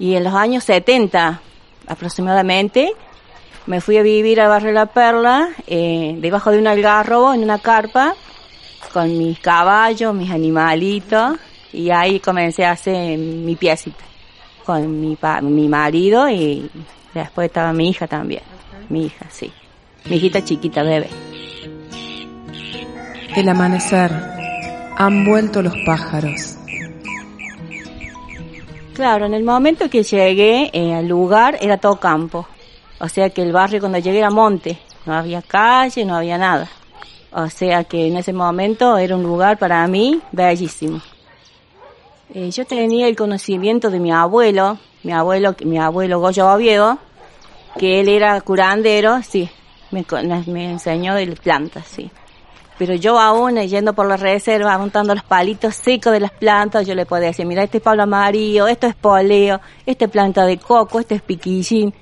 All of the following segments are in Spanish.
Y en los años 70 aproximadamente me fui a vivir al barrio La Perla, debajo de un algarrobo, en una carpa, con mis caballos, mis animalitos, y ahí comencé a hacer mi piecita con mi marido, y después estaba mi hija también, mi hija, sí, mi hijita chiquita, bebé. El amanecer, han vuelto los pájaros. Claro, en el momento que llegué al lugar era todo campo, o sea que el barrio cuando llegué era monte, no había calle, no había nada, o sea que en ese momento era un lugar para mí bellísimo. Yo tenía el conocimiento de mi abuelo Goyo Oviedo, que él era curandero, sí, me enseñó de plantas, sí. Pero yo aún, yendo por la reserva, apuntando los palitos secos de las plantas, yo le podía decir, mira, este es Pablo Amarillo, esto es Poleo, esta es planta de coco, este es Piquillín.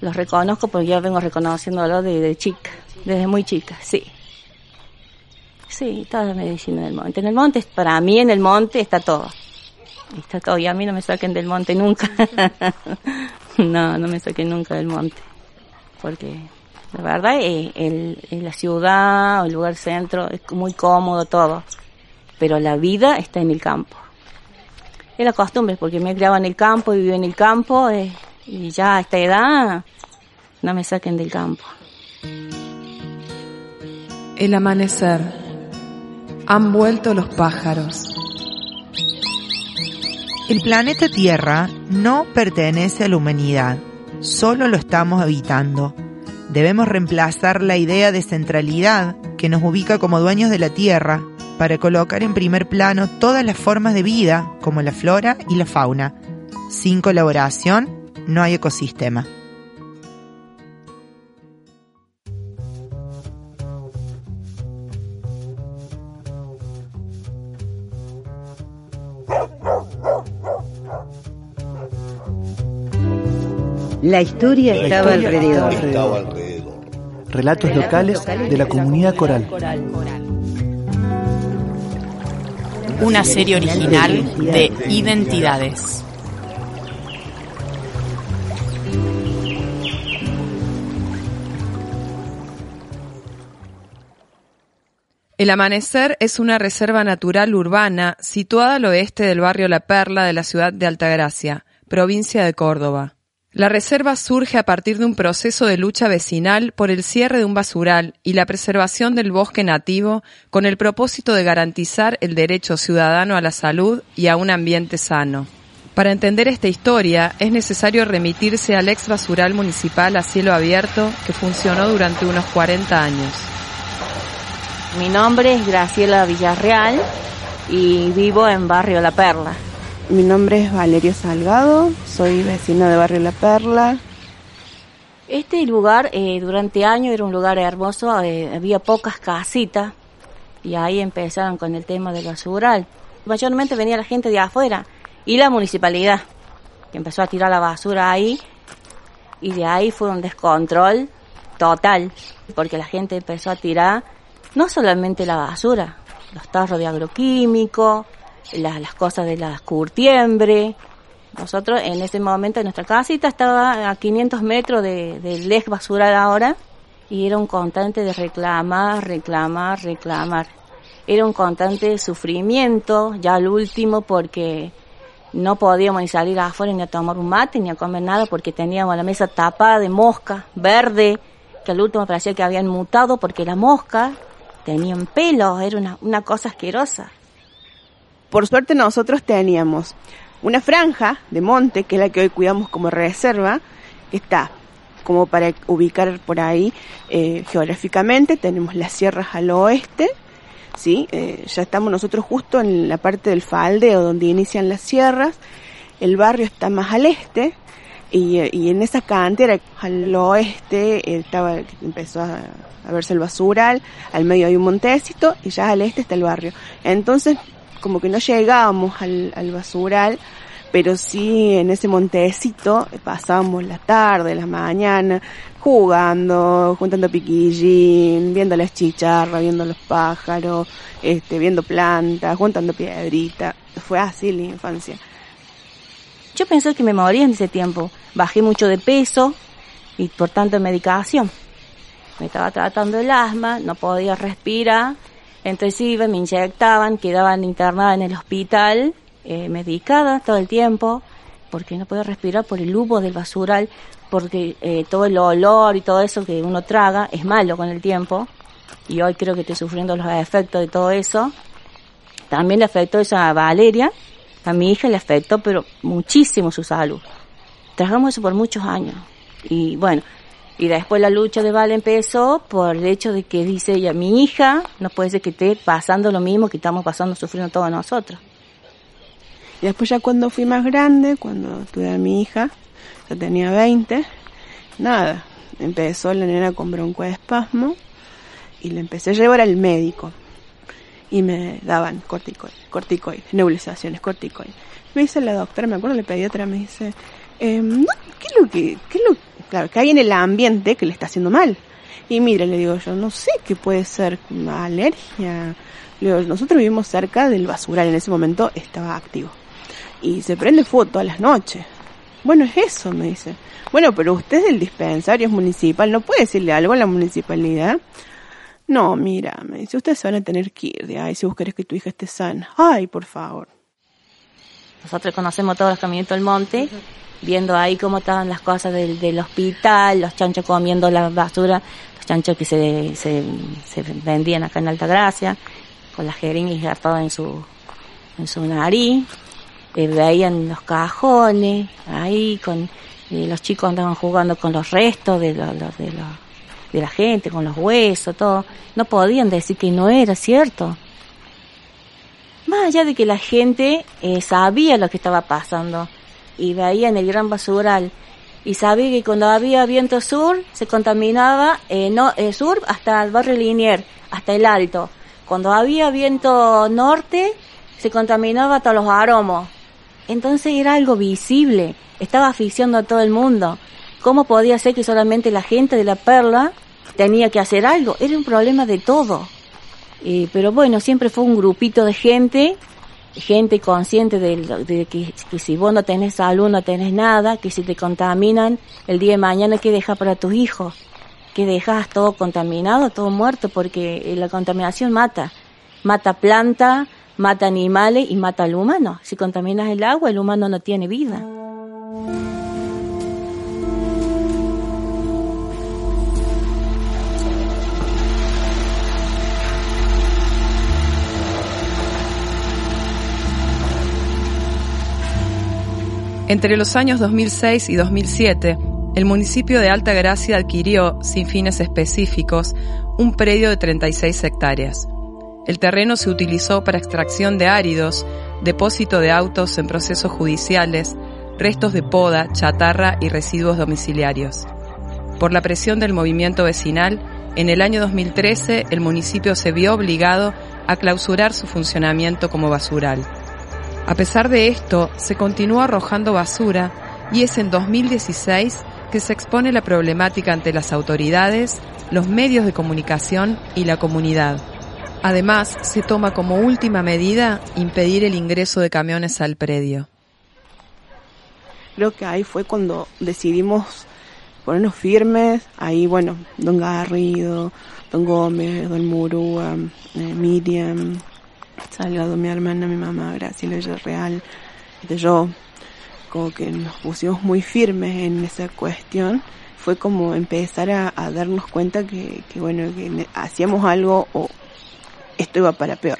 Los reconozco porque yo vengo reconociéndolos desde chica, desde muy chica, sí. Sí, toda la medicina del monte. En el monte, para mí, en el monte está todo. Está todo, y a mí no me saquen del monte nunca. No me saquen nunca del monte, porque... La verdad, la ciudad, el lugar centro, es muy cómodo todo, pero la vida está en el campo. Es la costumbre, porque me he criado en el campo y vivo en el campo, y ya a esta edad no me saquen del campo. El amanecer, han vuelto los pájaros. El planeta Tierra no pertenece a la humanidad, solo lo estamos habitando. Debemos reemplazar la idea de centralidad que nos ubica como dueños de la tierra para colocar en primer plano todas las formas de vida, como la flora y la fauna. Sin colaboración, no hay ecosistema. La historia estaba alrededor. Relatos locales de la comunidad coral. Una serie original de Identidades. El Amanecer es una reserva natural urbana situada al oeste del barrio La Perla de la ciudad de Altagracia, provincia de Córdoba. La reserva surge a partir de un proceso de lucha vecinal por el cierre de un basural y la preservación del bosque nativo con el propósito de garantizar el derecho ciudadano a la salud y a un ambiente sano. Para entender esta historia es necesario remitirse al ex basural municipal a cielo abierto que funcionó durante unos 40 años. Mi nombre es Graciela Villarreal y vivo en barrio La Perla. Mi nombre es Valeria Salgado, soy vecina de barrio La Perla. Este lugar durante años era un lugar hermoso, había pocas casitas y ahí empezaron con el tema del basural. Mayormente venía la gente de afuera y la municipalidad, que empezó a tirar la basura ahí, y de ahí fue un descontrol total, porque la gente empezó a tirar no solamente la basura, los tarros de agroquímicos, las cosas de las curtiembre. Nosotros en ese momento en nuestra casita estaba a 500 metros del ex basural ahora, y era un constante de reclamar. Era un constante de sufrimiento, ya al último, porque no podíamos ni salir afuera ni a tomar un mate ni a comer nada, porque teníamos la mesa tapada de mosca verde, que al último parecía que habían mutado porque las moscas tenían pelos, era una cosa asquerosa. Por suerte nosotros teníamos una franja de monte, que es la que hoy cuidamos como reserva, que está como para ubicar por ahí geográficamente. Tenemos las sierras al oeste, ¿sí? Ya estamos nosotros justo en la parte del faldeo donde inician las sierras, El barrio está más al este y en esa cantera, al oeste empezó a verse el basural, al medio hay un montecito y ya al este está el barrio. Entonces, como que no llegábamos al basural, pero sí en ese montecito pasábamos la tarde, las mañanas, jugando, juntando piquillín, viendo las chicharras, viendo los pájaros, viendo plantas, juntando piedritas. Fue así la infancia. Yo pensé que me moría en ese tiempo. Bajé mucho de peso y por tanto medicación. Me estaba tratando el asma, no podía respirar. Entonces iba, me inyectaban, quedaban internada en el hospital, medicada todo el tiempo, porque no podía respirar por el humo del basural, porque todo el olor y todo eso que uno traga es malo con el tiempo, y hoy creo que estoy sufriendo los efectos de todo eso. También le afectó eso a Valeria, a mi hija le afectó, pero muchísimo su salud. Trabajamos eso por muchos años, y bueno, y después la lucha de Vale empezó por el hecho de que dice ella, mi hija no puede ser que esté pasando lo mismo que estamos pasando, sufriendo todos nosotros. Y después ya cuando fui más grande, cuando tuve a mi hija, ya tenía 20, nada, empezó la nena con broncoespasmo y la empecé a llevar al médico. Y me daban corticoides, nebulizaciones, corticoides. Me dice la doctora, me acuerdo, la pediatra me dice, ¿qué es lo que claro, que hay en el ambiente que le está haciendo mal? Y mira, le digo yo, no sé qué puede ser, alergia. Le digo, nosotros vivimos cerca del basural, en ese momento estaba activo. Y se prende fuego todas las noches. Bueno, es eso, me dice. Bueno, pero usted del dispensario es municipal, ¿no puede decirle algo a la municipalidad? No, mira, me dice, ustedes se van a tener que ir de ahí si vos querés que tu hija esté sana. Ay, por favor. Nosotros conocemos todos los caminitos del monte, uh-huh, viendo ahí cómo estaban las cosas del hospital, los chanchos comiendo la basura, los chanchos que se vendían acá en Altagracia, con las jeringas gastadas en su nariz, veían los cajones, ahí con los chicos andaban jugando con los restos de la gente, con los huesos, todo. No podían decir que no era cierto. Más allá de que la gente sabía lo que estaba pasando, y veían el gran basural, y sabía que cuando había viento sur se contaminaba el sur hasta el barrio Linier, hasta el Alto. Cuando había viento norte se contaminaba hasta los aromos. Entonces era algo visible, estaba asfixiando a todo el mundo. ¿Cómo podía ser que solamente la gente de La Perla tenía que hacer algo? Era un problema de todo. Pero bueno, siempre fue un grupito de gente consciente de que si vos no tenés salud no tenés nada, que si te contaminan el día de mañana, ¿qué dejas para tus hijos? ¿Qué dejas? Todo contaminado, todo muerto, porque la contaminación mata plantas, mata animales y mata al humano. Si contaminas el agua, el humano no tiene vida. Entre los años 2006 y 2007, el municipio de Altagracia adquirió, sin fines específicos, un predio de 36 hectáreas. El terreno se utilizó para extracción de áridos, depósito de autos en procesos judiciales, restos de poda, chatarra y residuos domiciliarios. Por la presión del movimiento vecinal, en el año 2013 el municipio se vio obligado a clausurar su funcionamiento como basural. A pesar de esto, se continúa arrojando basura y es en 2016 que se expone la problemática ante las autoridades, los medios de comunicación y la comunidad. Además, se toma como última medida impedir el ingreso de camiones al predio. Creo que ahí fue cuando decidimos ponernos firmes. Ahí, bueno, Don Garrido, Don Gómez, Don Murúa, Miriam Salgado, mi hermana, mi mamá, Graciela Villarreal, yo, como que nos pusimos muy firmes en esa cuestión. Fue como empezar a darnos cuenta que bueno, que hacíamos algo o esto iba para peor.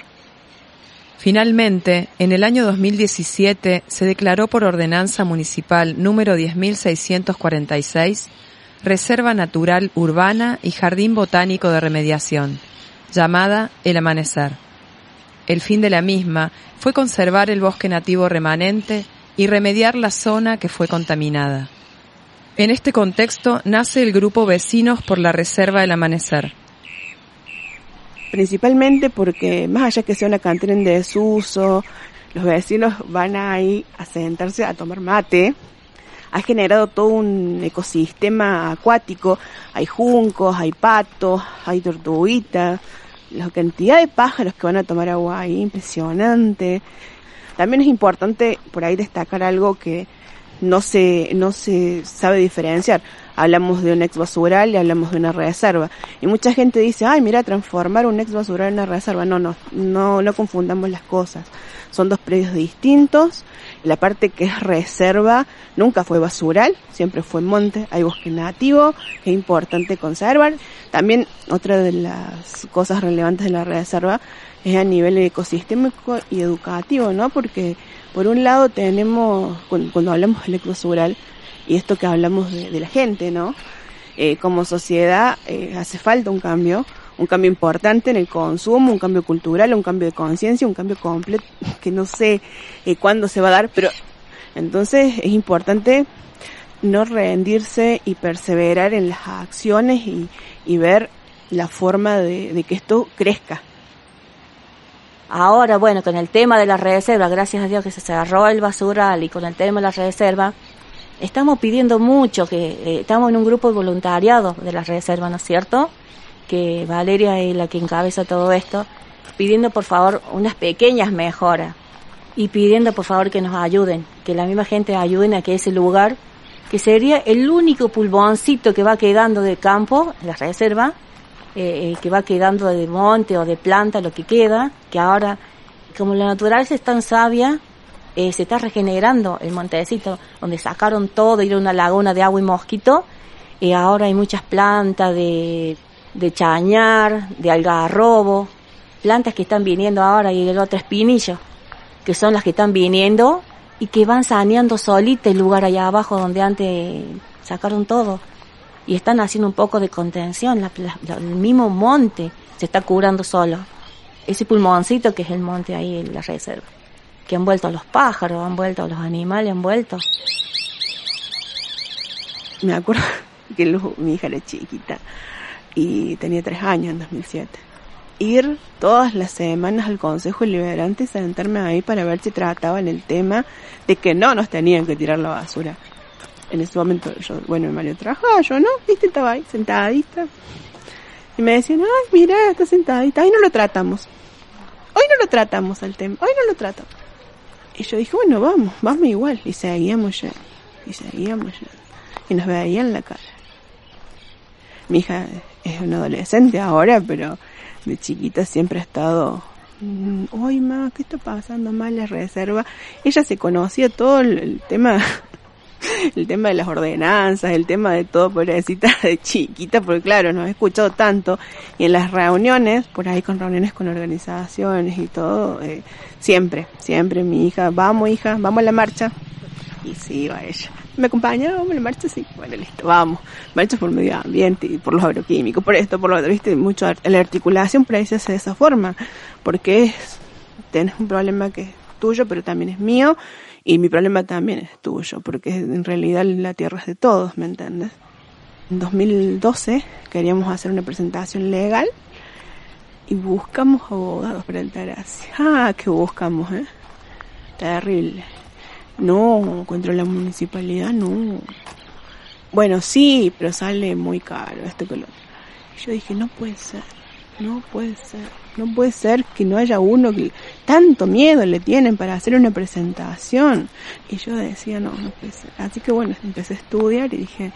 Finalmente, en el año 2017 se declaró por ordenanza municipal número 10.646 Reserva Natural Urbana y Jardín Botánico de Remediación, llamada El Amanecer. El fin de la misma fue conservar el bosque nativo remanente y remediar la zona que fue contaminada. En este contexto nace el grupo Vecinos por la Reserva del Amanecer. Principalmente porque, más allá que sea una cantera en desuso, los vecinos van ahí a sentarse a tomar mate. Ha generado todo un ecosistema acuático. Hay juncos, hay patos, hay tortuguitas. La cantidad de pájaros que van a tomar agua ahí, impresionante. También es importante por ahí destacar algo que no se sabe diferenciar. Hablamos de un ex basural y hablamos de una reserva. Y mucha gente dice, ay, mira, transformar un ex basural en una reserva. No confundamos las cosas. Son dos predios distintos. La parte que es reserva nunca fue basural, siempre fue monte. Hay bosque nativo, que es importante conservar. También otra de las cosas relevantes de la reserva es a nivel ecosistémico y educativo, ¿no? Porque por un lado tenemos, cuando hablamos del ex basural, y esto que hablamos de la gente, ¿no? Como sociedad hace falta un cambio importante en el consumo, un cambio cultural, un cambio de conciencia, un cambio completo que no sé cuándo se va a dar, pero entonces es importante no rendirse y perseverar en las acciones y ver la forma de que esto crezca. Ahora, bueno, con el tema de la reserva, gracias a Dios que se cerró el basural y con el tema de la reserva, estamos pidiendo mucho, que estamos en un grupo de voluntariado de la reserva, ¿no es cierto? Que Valeria es la que encabeza todo esto, pidiendo por favor unas pequeñas mejoras y pidiendo por favor que nos ayuden, que la misma gente ayuden a que ese lugar, que sería el único pulmoncito que va quedando de campo, la reserva, que va quedando de monte o de planta, lo que queda, que ahora, como la naturaleza es tan sabia, se está regenerando el montecito, donde sacaron todo, era una laguna de agua y mosquito, y ahora hay muchas plantas de chañar, de algarrobo, plantas que están viniendo ahora, y el otro espinillo, que son las que están viniendo y que van saneando solita el lugar allá abajo donde antes sacaron todo, y están haciendo un poco de contención, el mismo monte se está curando solo, ese pulmoncito que es el monte ahí, la reserva. Que han vuelto los pájaros, han vuelto los animales, han vuelto. Me acuerdo que mi hija era chiquita y tenía 3 años en 2007. Ir todas las semanas al Consejo Liberante y sentarme ahí para ver si trataban el tema de que no nos tenían que tirar la basura. En ese momento, mi marido trabajaba, yo no, viste, estaba ahí sentadita. Y me decían, ay, mira, está sentadita, hoy no lo tratamos. Y yo dije, bueno, vamos igual. Y seguíamos ya. Y nos veían la cara. Mi hija es una adolescente ahora, pero de chiquita siempre ha estado, ay, ma, ¿qué está pasando mal la reserva? Ella se conocía todo el tema de las ordenanzas, el tema de todo, pobrecita, de chiquita, porque claro, nos he escuchado tanto, y en las reuniones, por ahí con reuniones con organizaciones y todo, siempre mi hija, vamos a la marcha, y sí, va ella, me acompaña, vamos a la marcha, sí, bueno, listo, vamos, marcha por medio ambiente, y por los agroquímicos, por esto, por lo otro, viste, mucho, la articulación por ahí se hace de esa forma, porque tenés un problema que es tuyo, pero también es mío, y mi problema también es tuyo, porque en realidad la tierra es de todos, ¿me entiendes? En 2012 queríamos hacer una presentación legal y buscamos abogados para Altagracia. ¡Ah, qué buscamos, eh! Terrible. No, contra la municipalidad, no. Bueno, sí, pero sale muy caro esto que lo otro. Y yo dije, no puede ser que no haya uno que tanto miedo le tienen para hacer una presentación. Y yo decía, no puede ser. Así que bueno, empecé a estudiar y dije,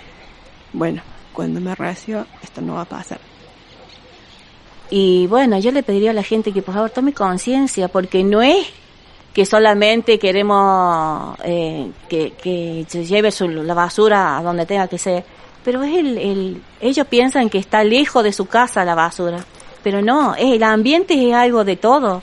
bueno, cuando me recio, esto no va a pasar. Y bueno, yo le pediría a la gente que por favor tome conciencia, porque no es que solamente queremos que se lleve la basura a donde tenga que ser, pero es ellos piensan que está lejos de su casa la basura. Pero no, el ambiente es algo de todo.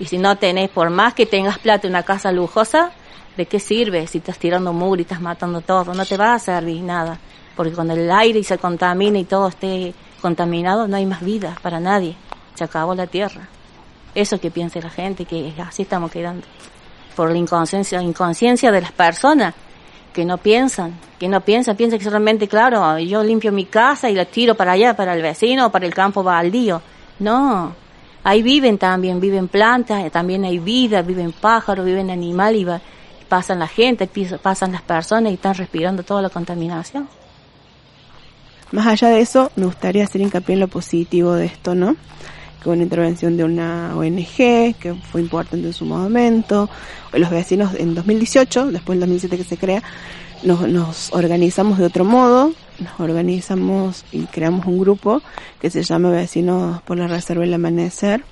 Y si no tenés, por más que tengas plata en una casa lujosa, ¿de qué sirve si estás tirando mugre y estás matando todo? No te va a servir nada. Porque cuando el aire se contamina y todo esté contaminado, no hay más vida para nadie. Se acabó la tierra. Eso que piense la gente, que así estamos quedando. por la inconsciencia de las personas que no piensan que solamente, claro, yo limpio mi casa y la tiro para allá, para el vecino, para el campo baldío. No, ahí viven plantas, también hay vida, viven pájaros, viven animales, y pasan la gente, pasan las personas y están respirando toda la contaminación. Más allá de eso, me gustaría hacer hincapié en lo positivo de esto, ¿no? Que una intervención de una ONG, que fue importante en su momento, los vecinos en 2018, después del 2007 que se crea, nos organizamos de otro modo, nos organizamos y creamos un grupo que se llama Vecinos por la Reserva del Amanecer,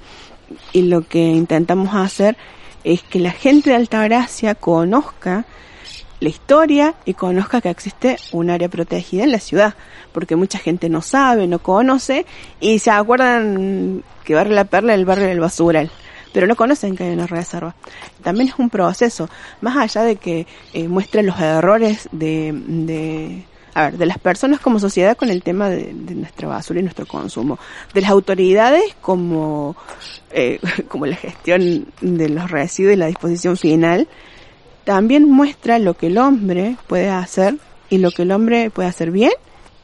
y lo que intentamos hacer es que la gente de Altagracia conozca la historia y conozca que existe un área protegida en la ciudad, porque mucha gente no sabe, no conoce, y se acuerdan que barrio La Perla es el barrio del basural, pero no conocen que hay una reserva. También es un proceso, más allá de que muestre los errores de las personas como sociedad con el tema de nuestra basura y nuestro consumo, de las autoridades como la gestión de los residuos y la disposición final. También muestra lo que el hombre puede hacer, y lo que el hombre puede hacer bien,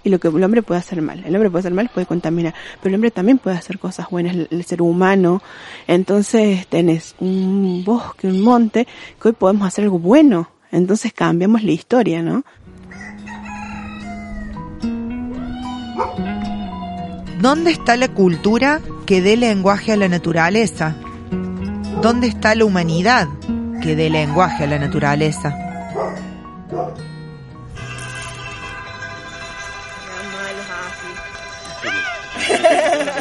y lo que el hombre puede hacer mal. El hombre puede hacer mal, puede contaminar, pero el hombre también puede hacer cosas buenas, el ser humano. Entonces tenés un bosque, un monte, que hoy podemos hacer algo bueno. Entonces cambiamos la historia, ¿no? ¿Dónde está la cultura que dé lenguaje a la naturaleza? ¿Dónde está la humanidad que dé lenguaje a la naturaleza?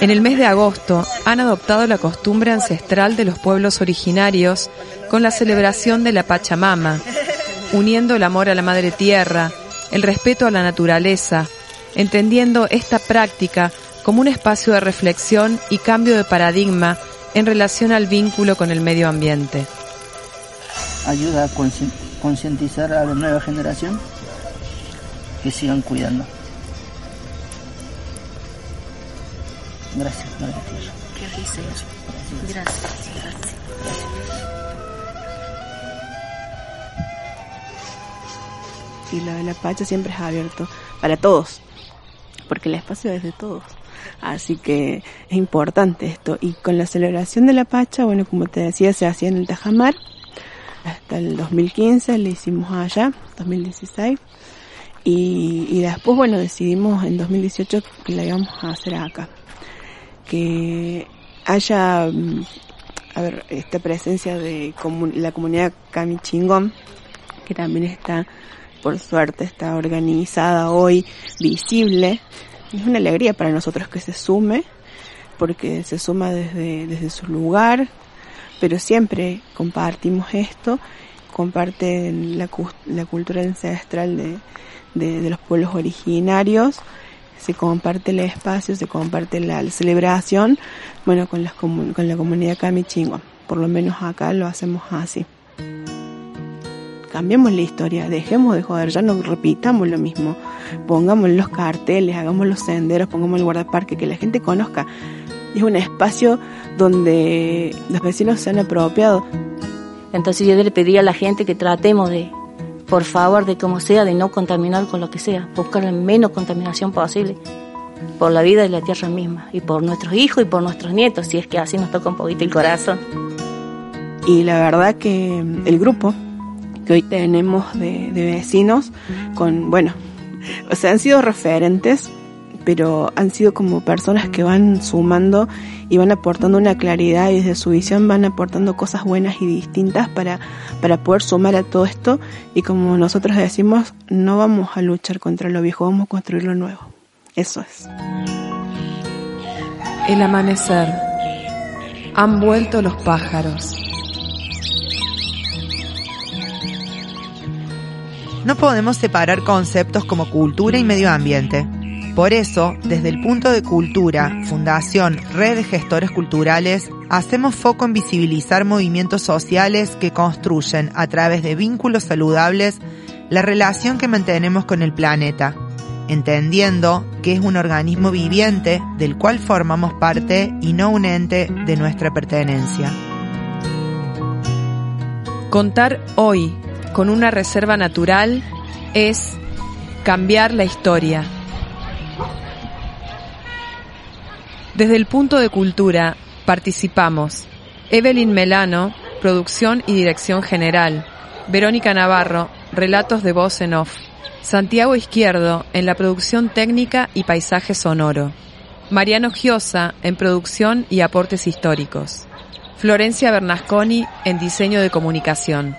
En el mes de agosto han adoptado la costumbre ancestral de los pueblos originarios con la celebración de la Pachamama, uniendo el amor a la madre tierra, el respeto a la naturaleza, entendiendo esta práctica como un espacio de reflexión y cambio de paradigma en relación al vínculo con el medio ambiente. Ayuda a concientizar a la nueva generación que sigan cuidando. Gracias, madre tierra. Qué risa. Gracias. Y lo de la Pacha siempre es abierto para todos, porque el espacio es de todos. Así que es importante esto. Y con la celebración de la Pacha, bueno, como te decía, se hacía en el Tajamar. Hasta el 2015 le hicimos allá, 2016, y después, bueno, decidimos en 2018 que la íbamos a hacer acá. Que haya, esta presencia de la comunidad Kami Chingón, que también está, por suerte, está organizada hoy, visible. Es una alegría para nosotros que se sume, porque se suma desde su lugar, pero siempre compartimos esto, comparten la cultura ancestral de los pueblos originarios, se comparte el espacio, se comparte la celebración, bueno, con la comunidad Kami Chingón. Por lo menos acá lo hacemos así. Cambiemos la historia, dejemos de joder, ya no repitamos lo mismo, pongamos los carteles, hagamos los senderos, pongamos el guardaparque, que la gente conozca. Es un espacio donde los vecinos se han apropiado. Entonces yo le pedí a la gente que tratemos de, por favor, de como sea, de no contaminar con lo que sea, buscar la menos contaminación posible por la vida y la tierra misma, y por nuestros hijos y por nuestros nietos, si es que así nos toca un poquito el corazón. Y la verdad que el grupo que hoy tenemos de vecinos, con, bueno, o sea, han sido referentes, pero han sido como personas que van sumando y van aportando una claridad, y desde su visión van aportando cosas buenas y distintas para poder sumar a todo esto. Y como nosotros decimos, no vamos a luchar contra lo viejo, vamos a construir lo nuevo. Eso es. El amanecer. Han vuelto los pájaros. No podemos separar conceptos como cultura y medio ambiente. Por eso, desde el Punto de Cultura, Fundación Red de Gestores Culturales, hacemos foco en visibilizar movimientos sociales que construyen, a través de vínculos saludables, la relación que mantenemos con el planeta, entendiendo que es un organismo viviente del cual formamos parte y no un ente de nuestra pertenencia. Contar hoy con una reserva natural es cambiar la historia. Desde el Punto de Cultura participamos Evelyn Melano, producción y dirección general; Verónica Navarro, relatos de voz en off; Santiago Izquierdo, en la producción técnica y paisaje sonoro; Mariano Giosa, en producción y aportes históricos; Florencia Bernasconi, en diseño de comunicación;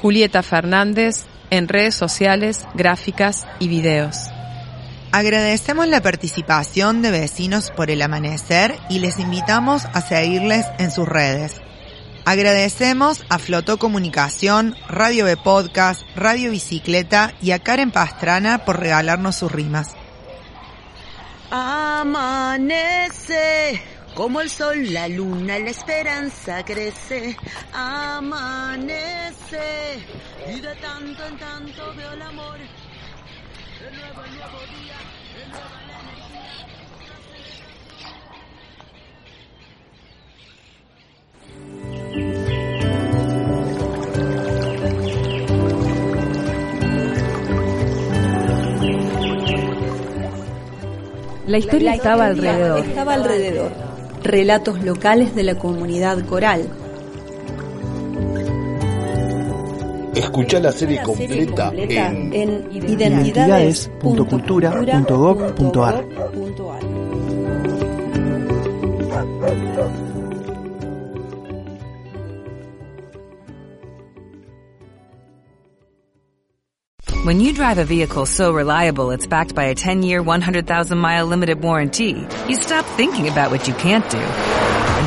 Julieta Fernández, en redes sociales, gráficas y videos. Agradecemos la participación de Vecinos por el Amanecer y les invitamos a seguirles en sus redes. Agradecemos a Flotó Comunicación, Radio B Podcast, Radio Bicicleta y a Karen Pastrana por regalarnos sus rimas. Amanece como el sol, la luna, la esperanza crece. Amanece y de tanto en tanto veo el amor. El nuevo día, el nuevo día. La historia estaba alrededor. Relatos locales de la comunidad coral. Escuchá la serie completa en identidades.cultura.gob.ar. When you drive a vehicle so reliable it's backed by a 10-year, 100,000-mile limited warranty, you stop thinking about what you can't do and